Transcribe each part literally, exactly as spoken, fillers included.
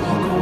We'll be right back.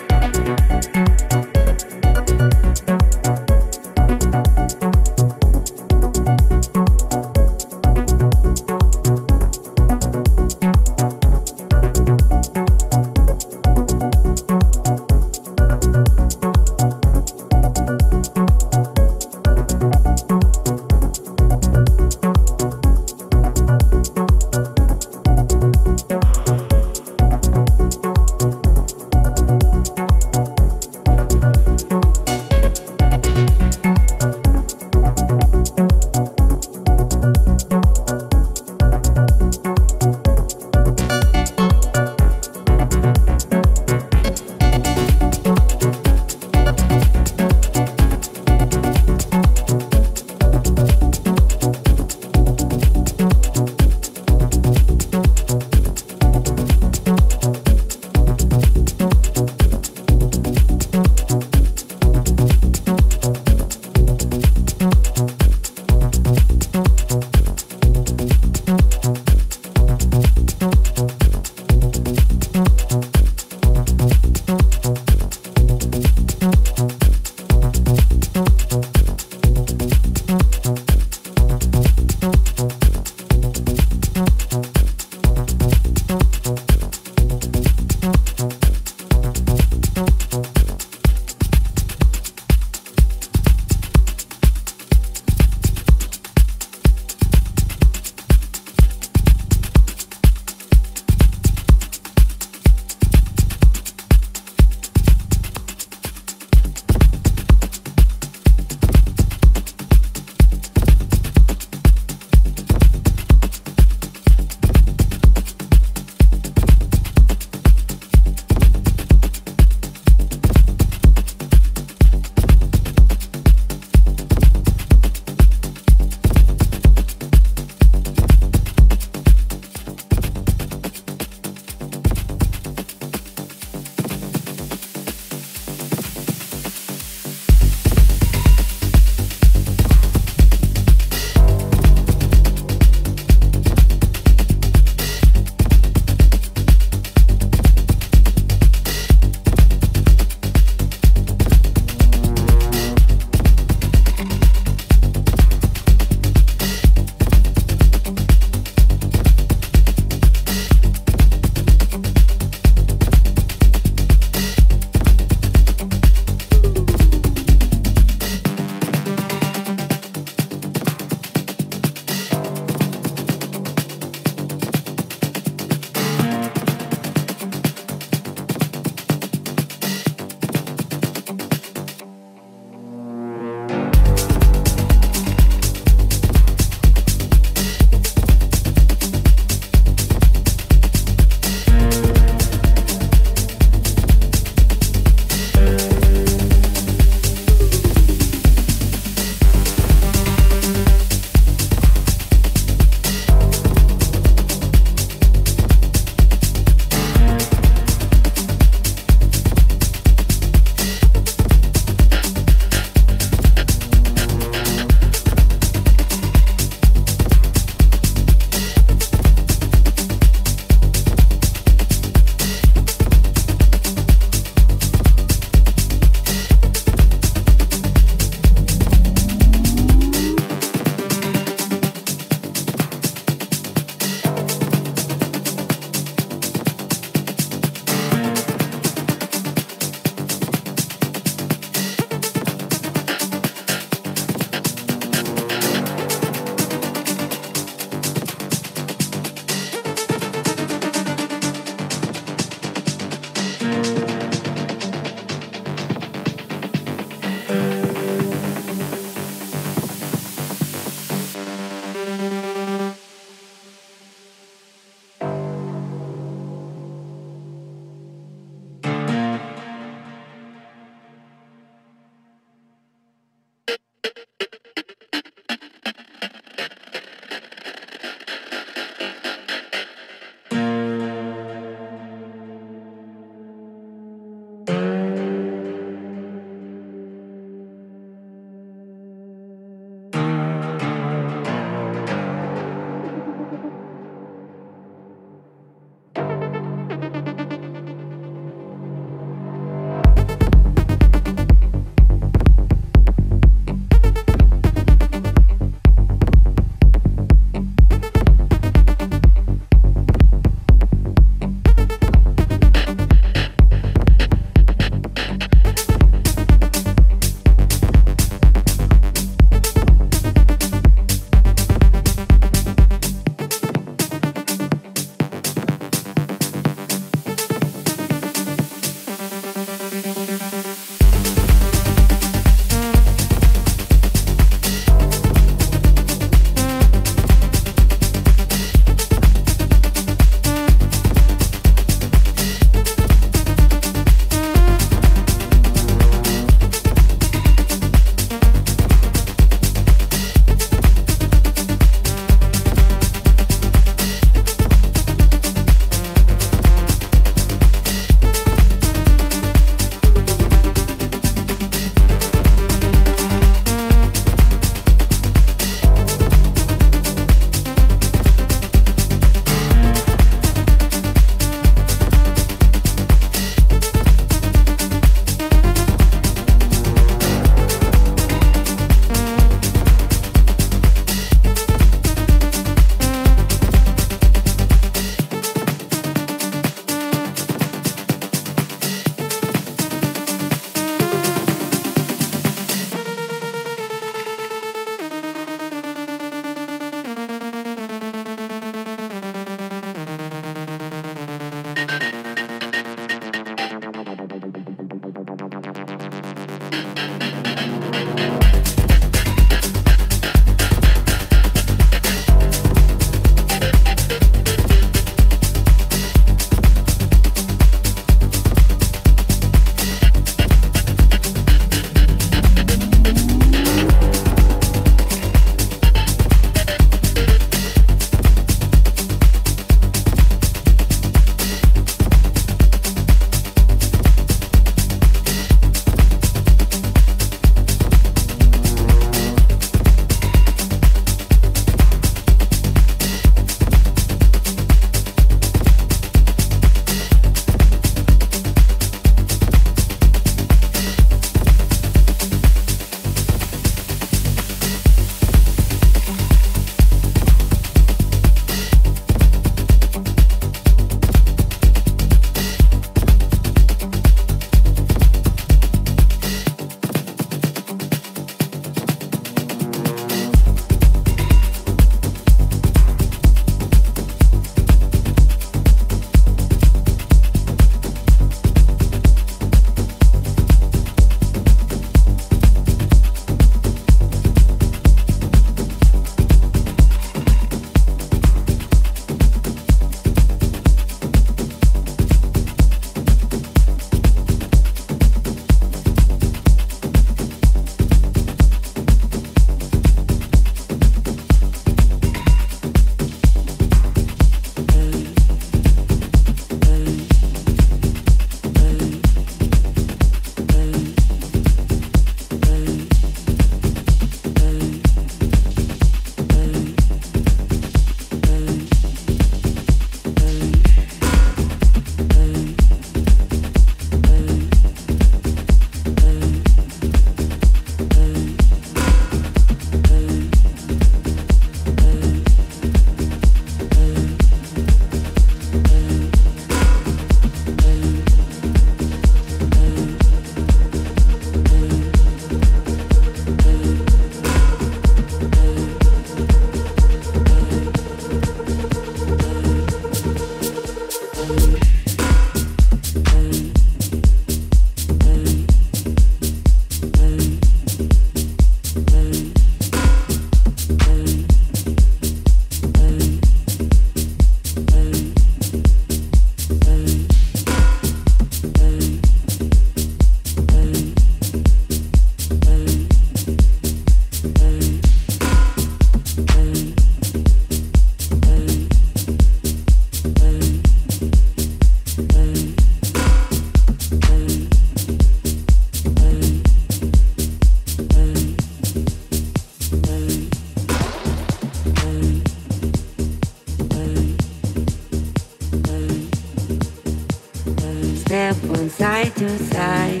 step from side to side.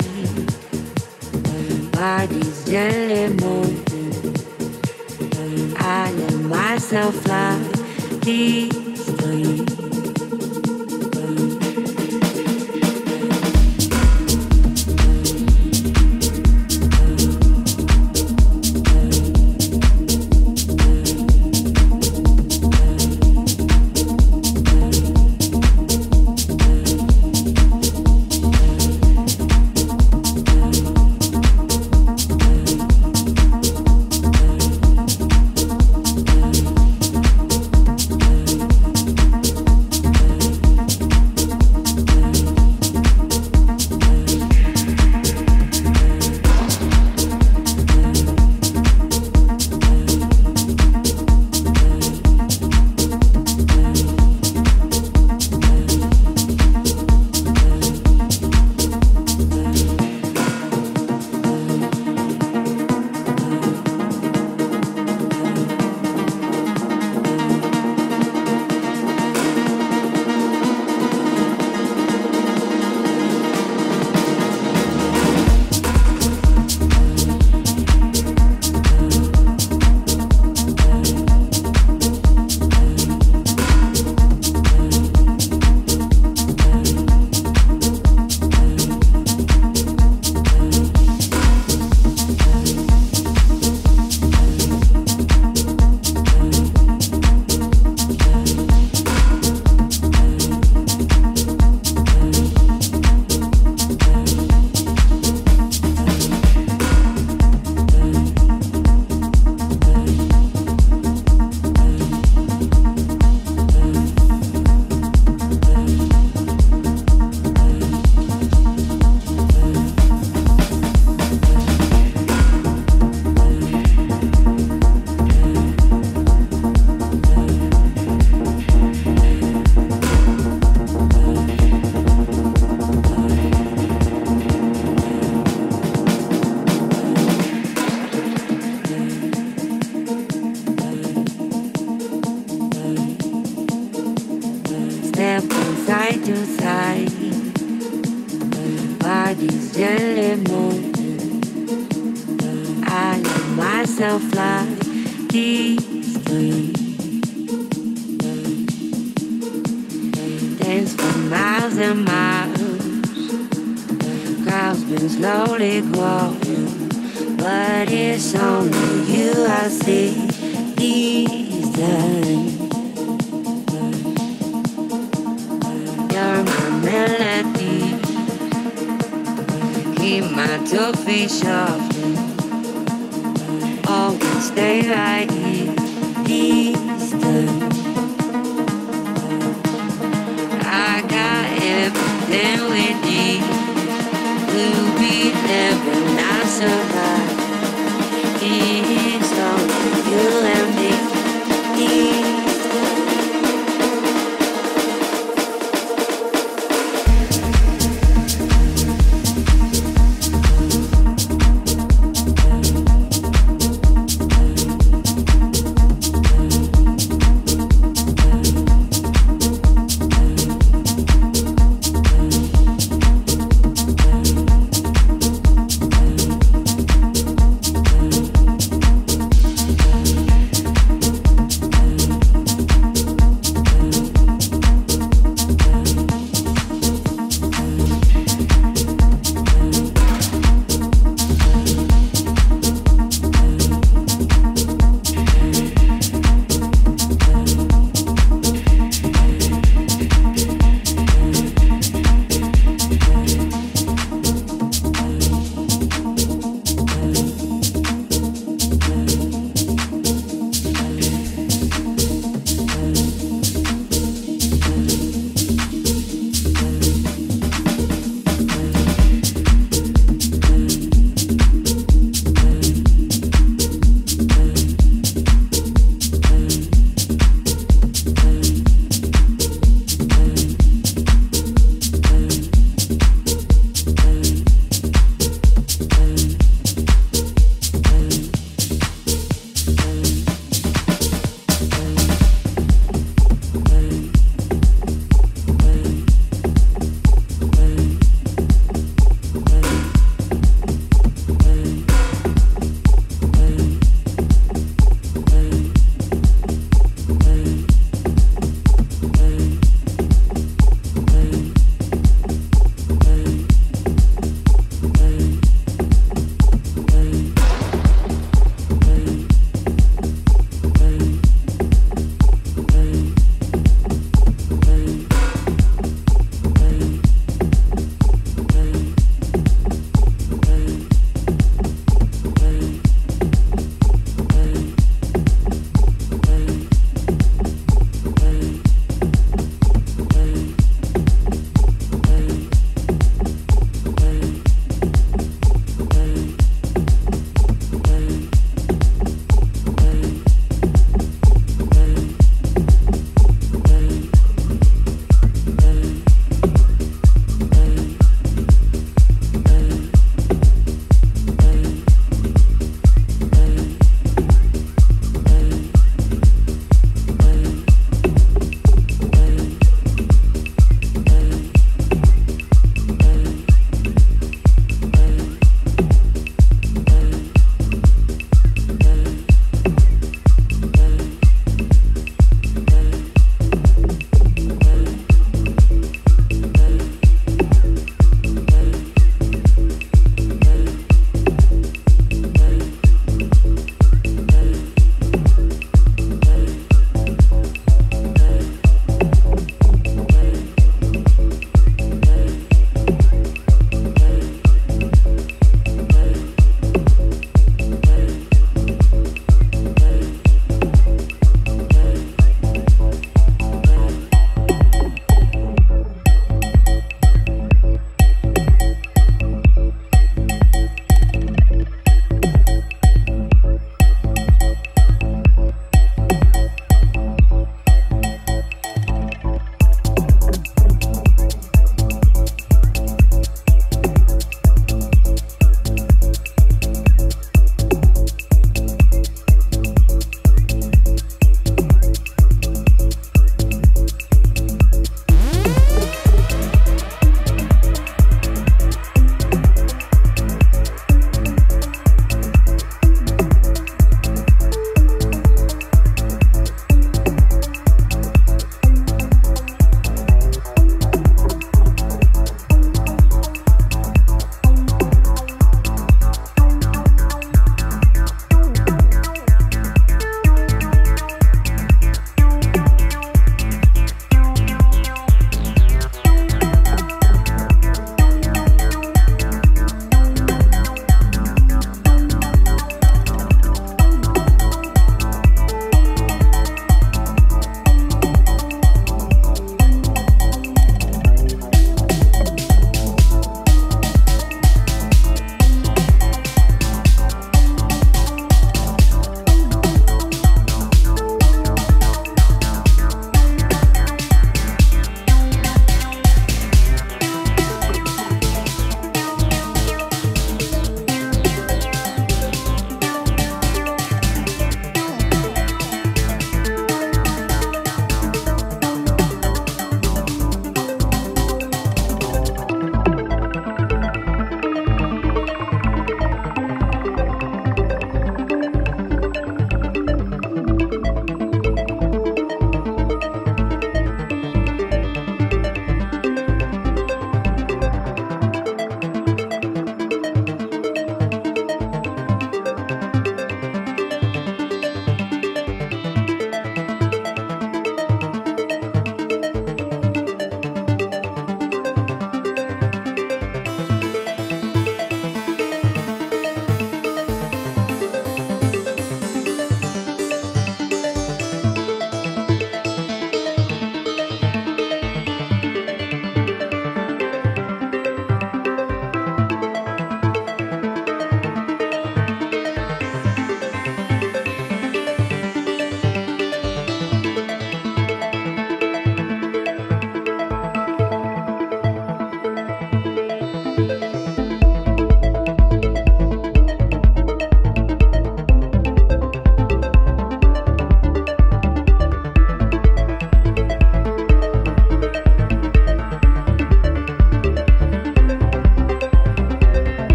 Body's gently moving. I let myself fly easily.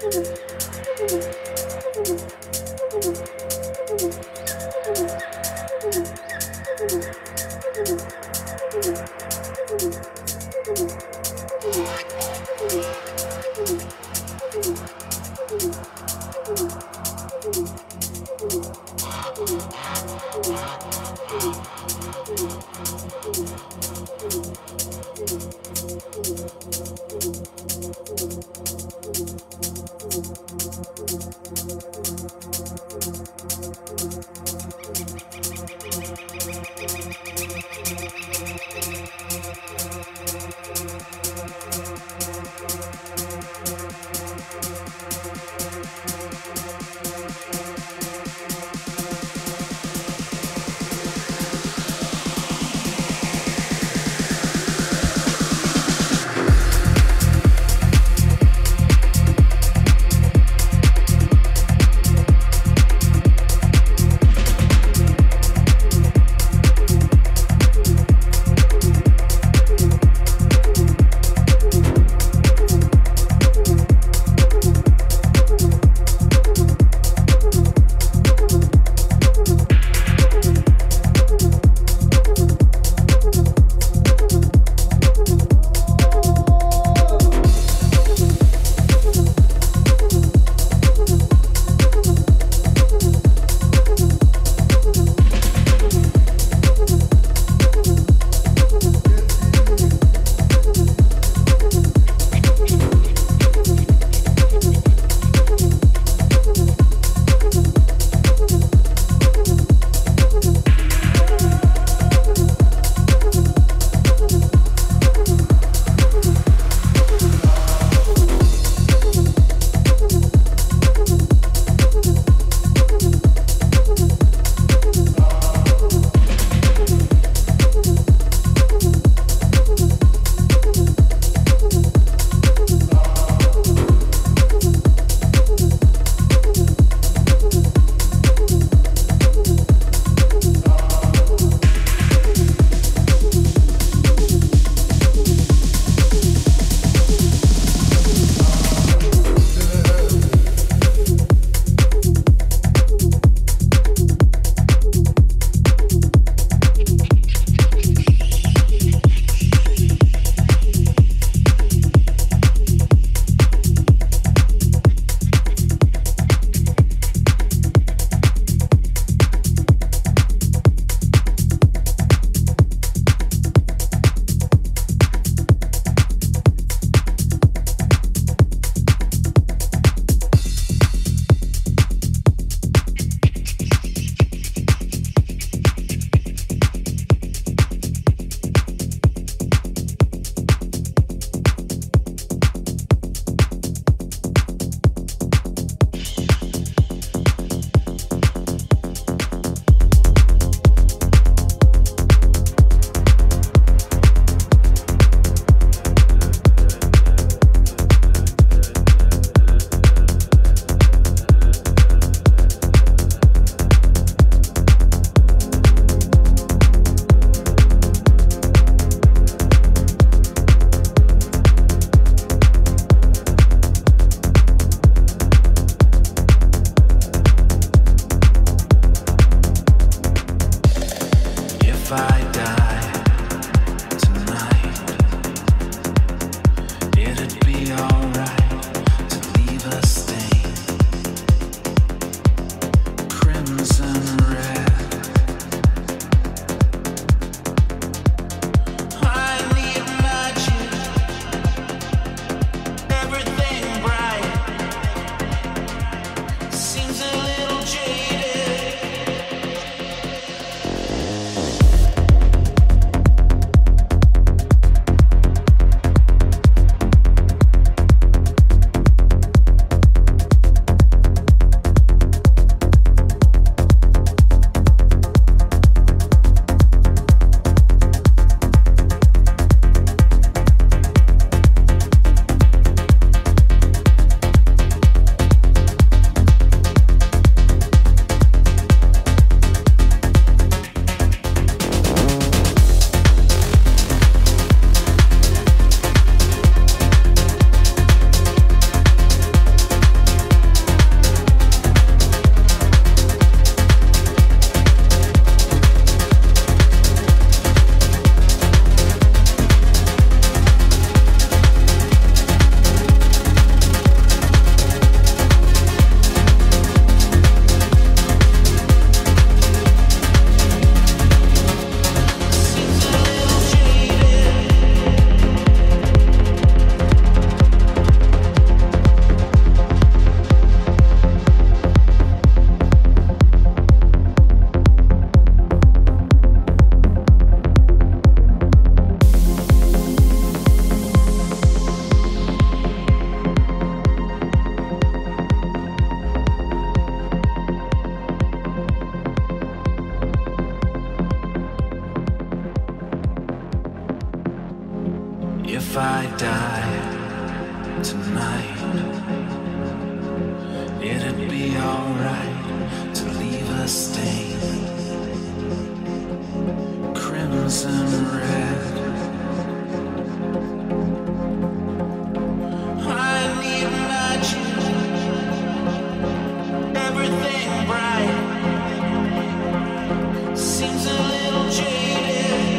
Boom. If I died tonight, it'd be alright to leave a stain, crimson red. I need magic, everything bright, seems a little jaded.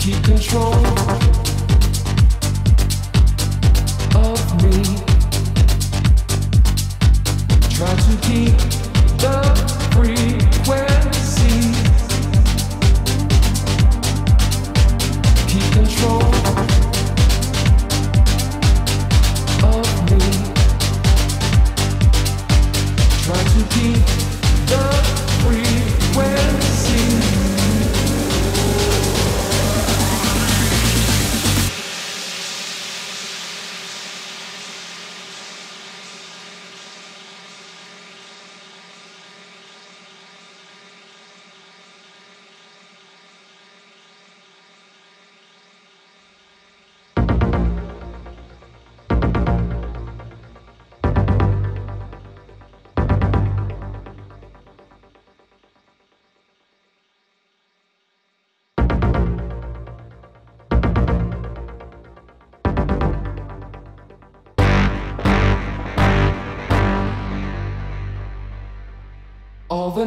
Keep control. Try to keep the frequency. Keep control of me. Try to keep the frequency. All the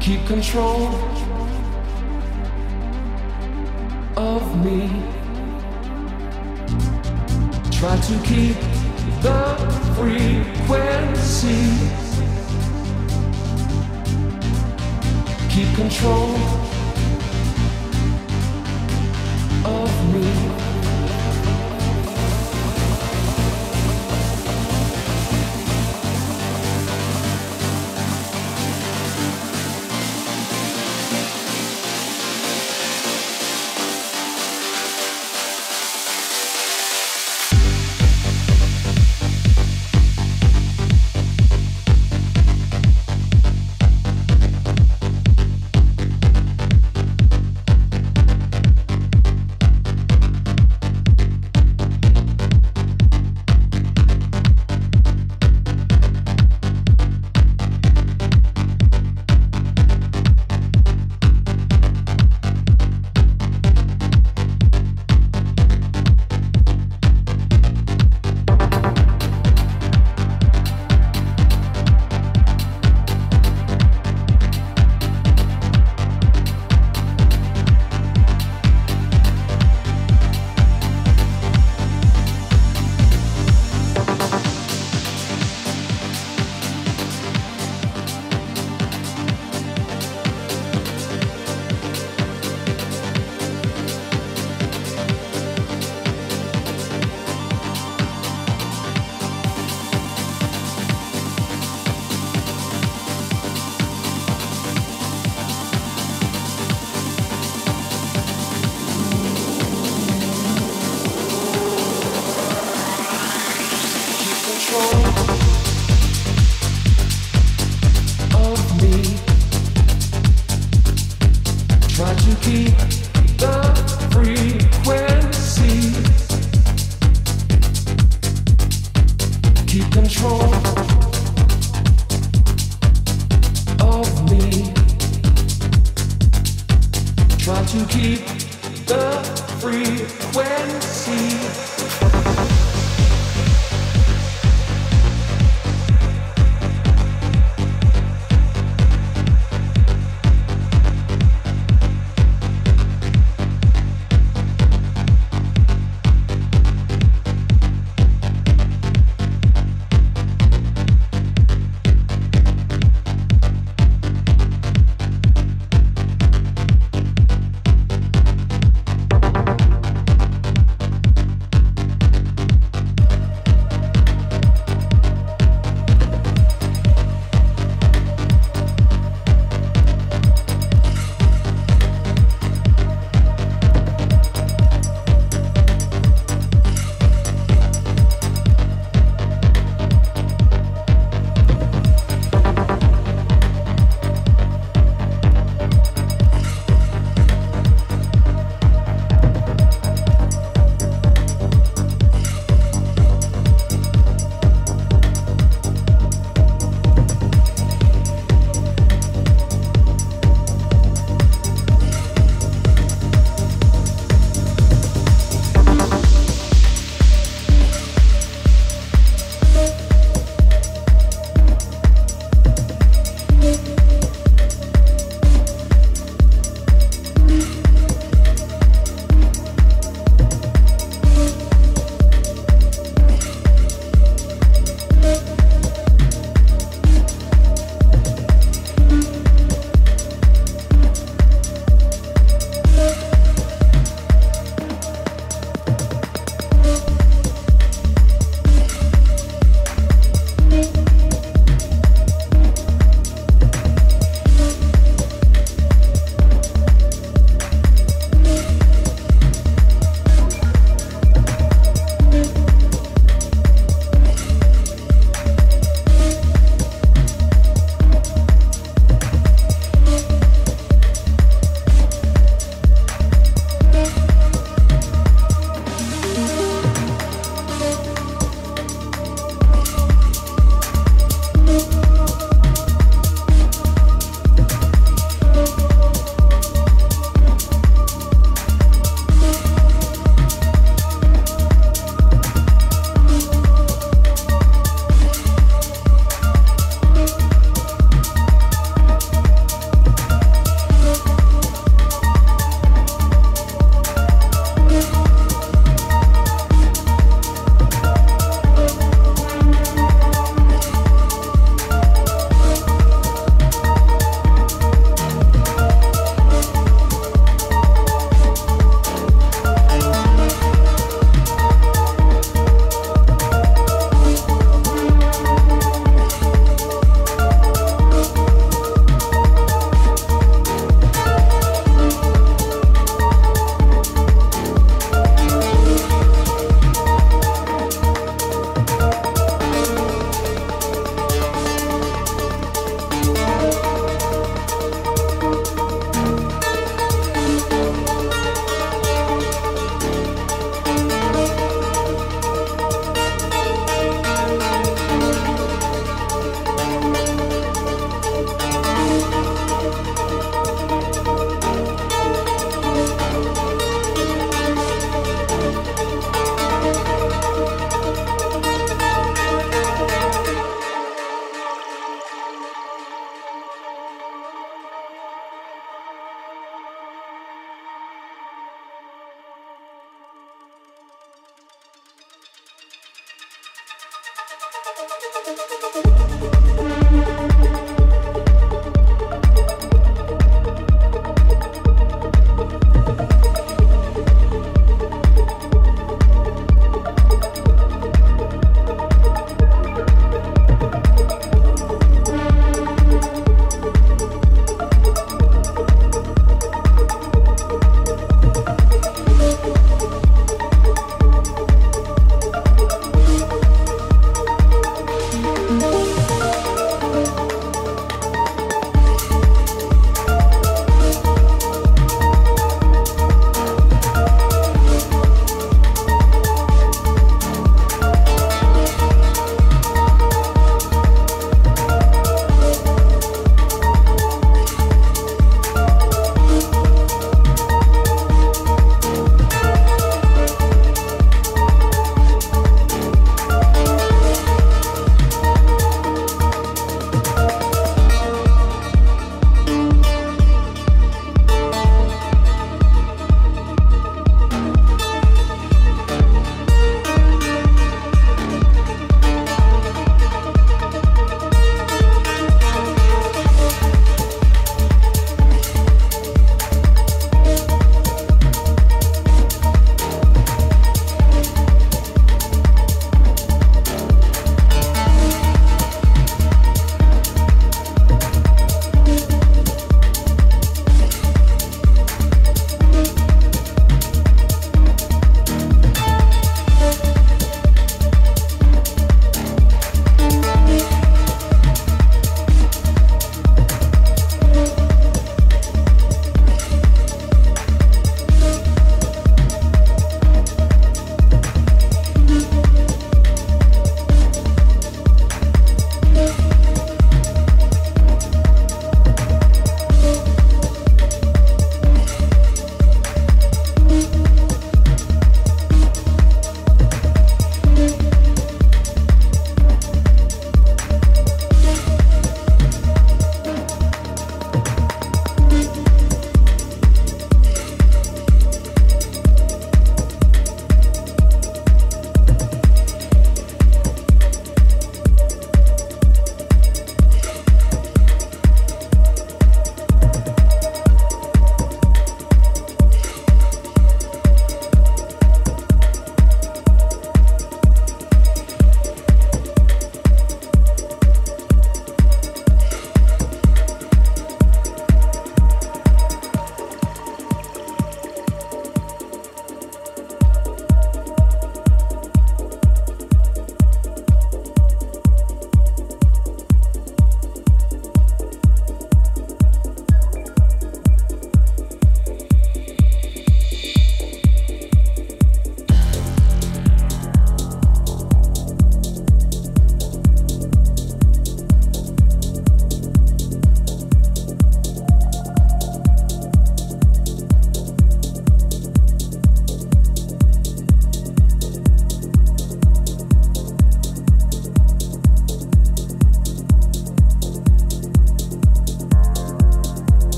Keep control of me. Try to keep the frequency. Keep control of me.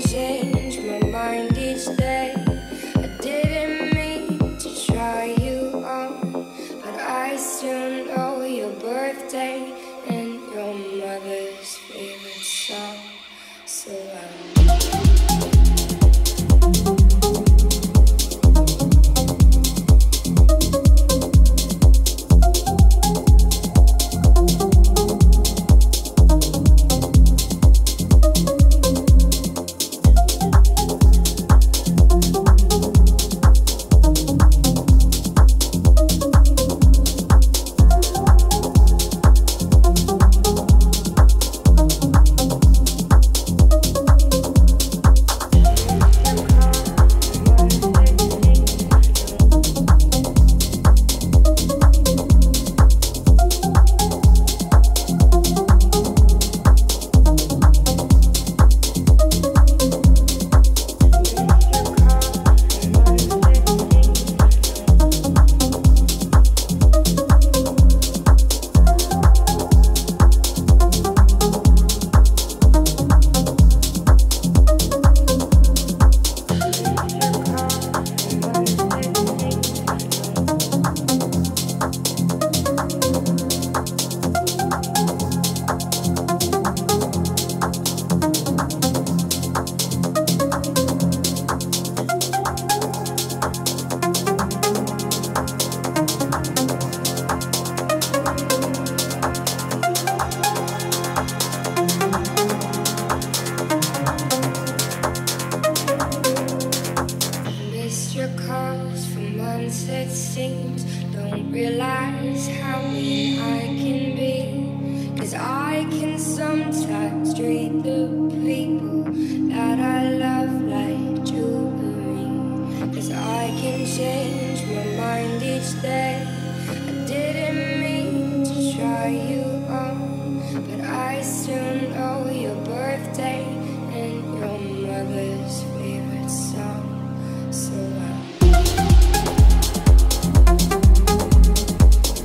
Change. mind each day. I didn't mean to try you on, but I still know your birthday and your mother's favorite song. So I'm it seems, don't realize how mean I can be, cause I can sometimes treat the people that I love like jewelry, cause I can change my mind each day. I didn't mean to try you on, but I still know your birthday and your mother's favorite song. So I Thank you.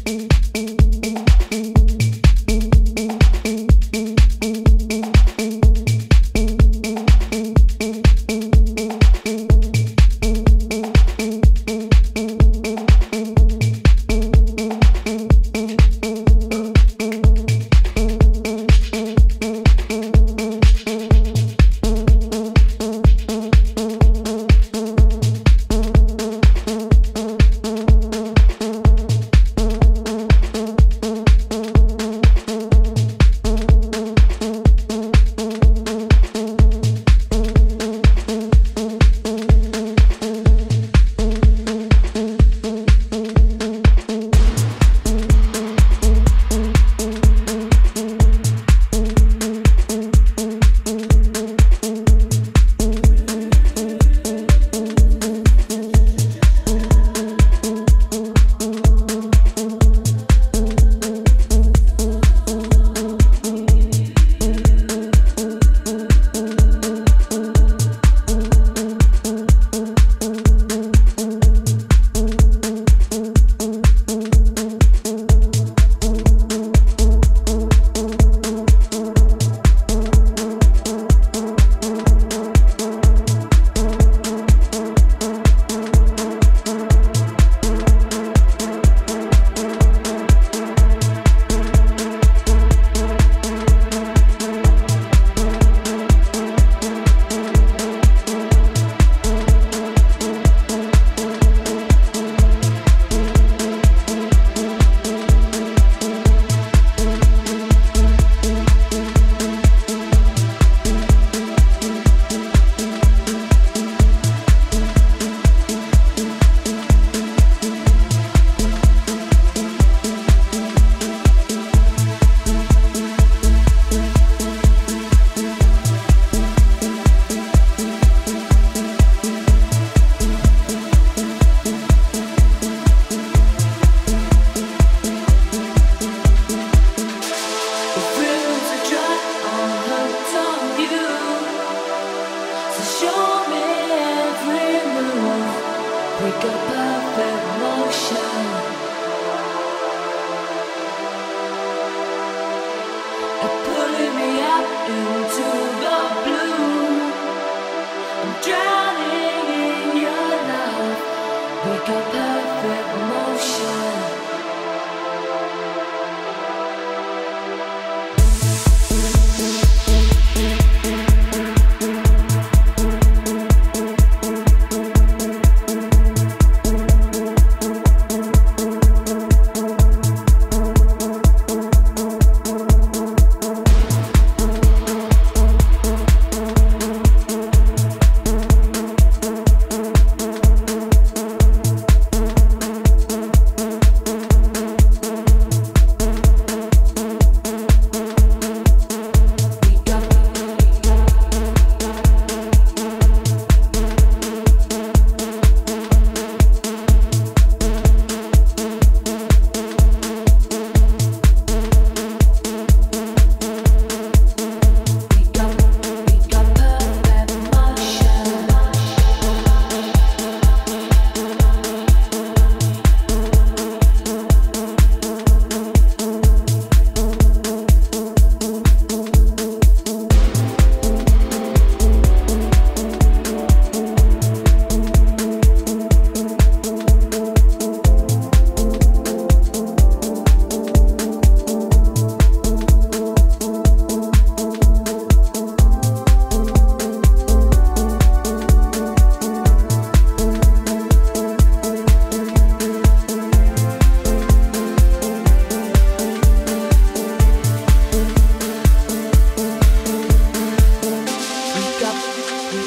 We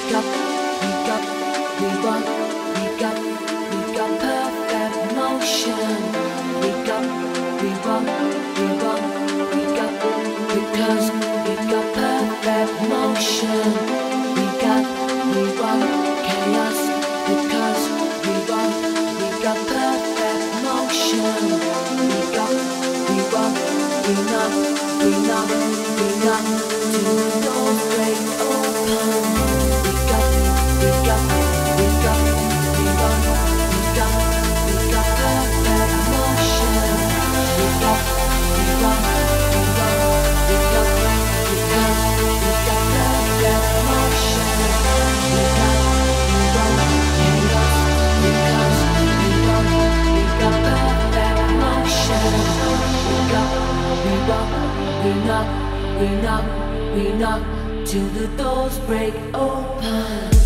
got, we got, we got perfect motion. up, up, up, up, up till the doors break open.